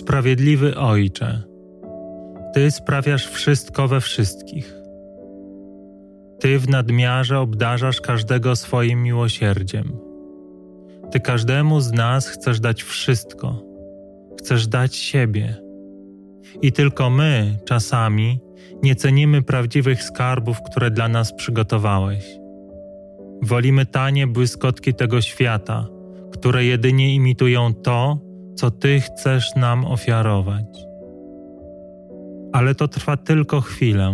Sprawiedliwy Ojcze, Ty sprawiasz wszystko we wszystkich. Ty w nadmiarze obdarzasz każdego swoim miłosierdziem. Ty każdemu z nas chcesz dać wszystko. Chcesz dać siebie. I tylko my, czasami, nie cenimy prawdziwych skarbów, które dla nas przygotowałeś. Wolimy tanie błyskotki tego świata, które jedynie imitują to, co Ty chcesz nam ofiarować. Ale to trwa tylko chwilę,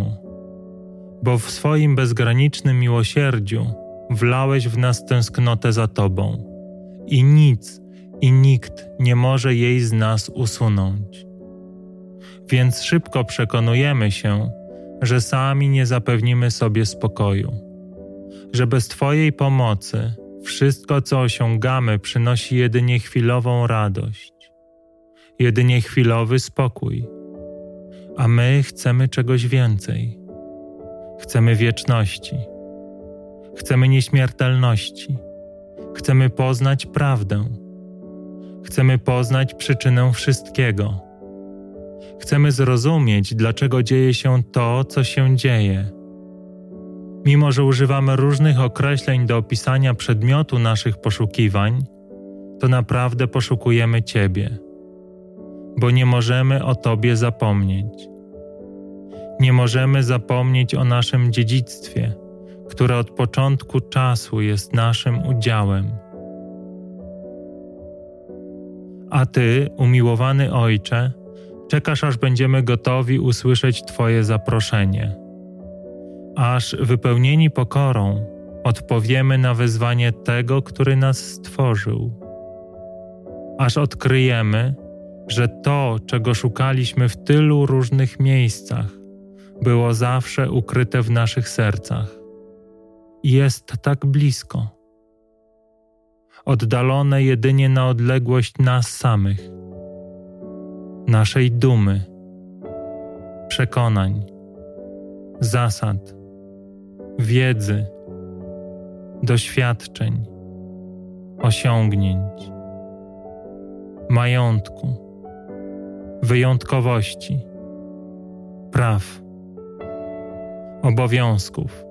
bo w swoim bezgranicznym miłosierdziu wlałeś w nas tęsknotę za Tobą i nic i nikt nie może jej z nas usunąć. Więc szybko przekonujemy się, że sami nie zapewnimy sobie spokoju, że bez Twojej pomocy wszystko, co osiągamy, przynosi jedynie chwilową radość, jedynie chwilowy spokój, a my chcemy czegoś więcej. Chcemy wieczności. Chcemy nieśmiertelności. Chcemy poznać prawdę. Chcemy poznać przyczynę wszystkiego. Chcemy zrozumieć, dlaczego dzieje się to, co się dzieje. Mimo że używamy różnych określeń do opisania przedmiotu naszych poszukiwań, to naprawdę poszukujemy Ciebie, bo nie możemy o Tobie zapomnieć. Nie możemy zapomnieć o naszym dziedzictwie, które od początku czasu jest naszym udziałem. A Ty, umiłowany Ojcze, czekasz, aż będziemy gotowi usłyszeć Twoje zaproszenie. Aż wypełnieni pokorą odpowiemy na wezwanie Tego, który nas stworzył. Aż odkryjemy, że to, czego szukaliśmy w tylu różnych miejscach, było zawsze ukryte w naszych sercach. Jest tak blisko. Oddalone jedynie na odległość nas samych, naszej dumy, przekonań, zasad, wiedzy, doświadczeń, osiągnięć, majątku, wyjątkowości, praw, obowiązków,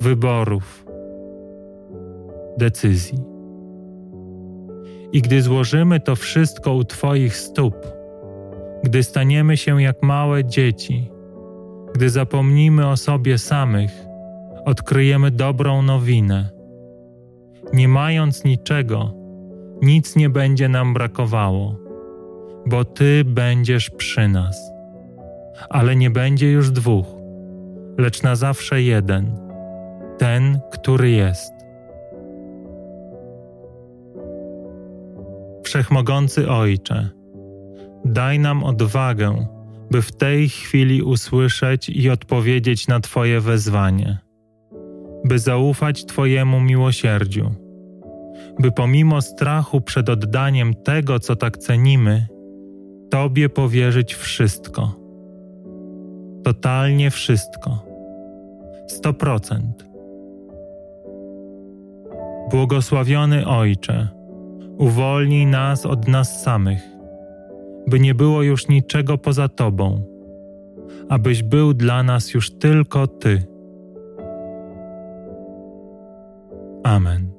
wyborów, decyzji. I gdy złożymy to wszystko u Twoich stóp, gdy staniemy się jak małe dzieci, gdy zapomnimy o sobie samych, odkryjemy dobrą nowinę. Nie mając niczego, nic nie będzie nam brakowało, bo Ty będziesz przy nas. Ale nie będzie już dwóch, lecz na zawsze jeden, ten, który jest. Wszechmogący Ojcze, daj nam odwagę, by w tej chwili usłyszeć i odpowiedzieć na Twoje wezwanie, by zaufać Twojemu miłosierdziu, by pomimo strachu przed oddaniem tego, co tak cenimy, Tobie powierzyć wszystko. Totalnie wszystko. 100%. Błogosławiony Ojcze, uwolnij nas od nas samych, by nie było już niczego poza Tobą, abyś był dla nas już tylko Ty. Amen.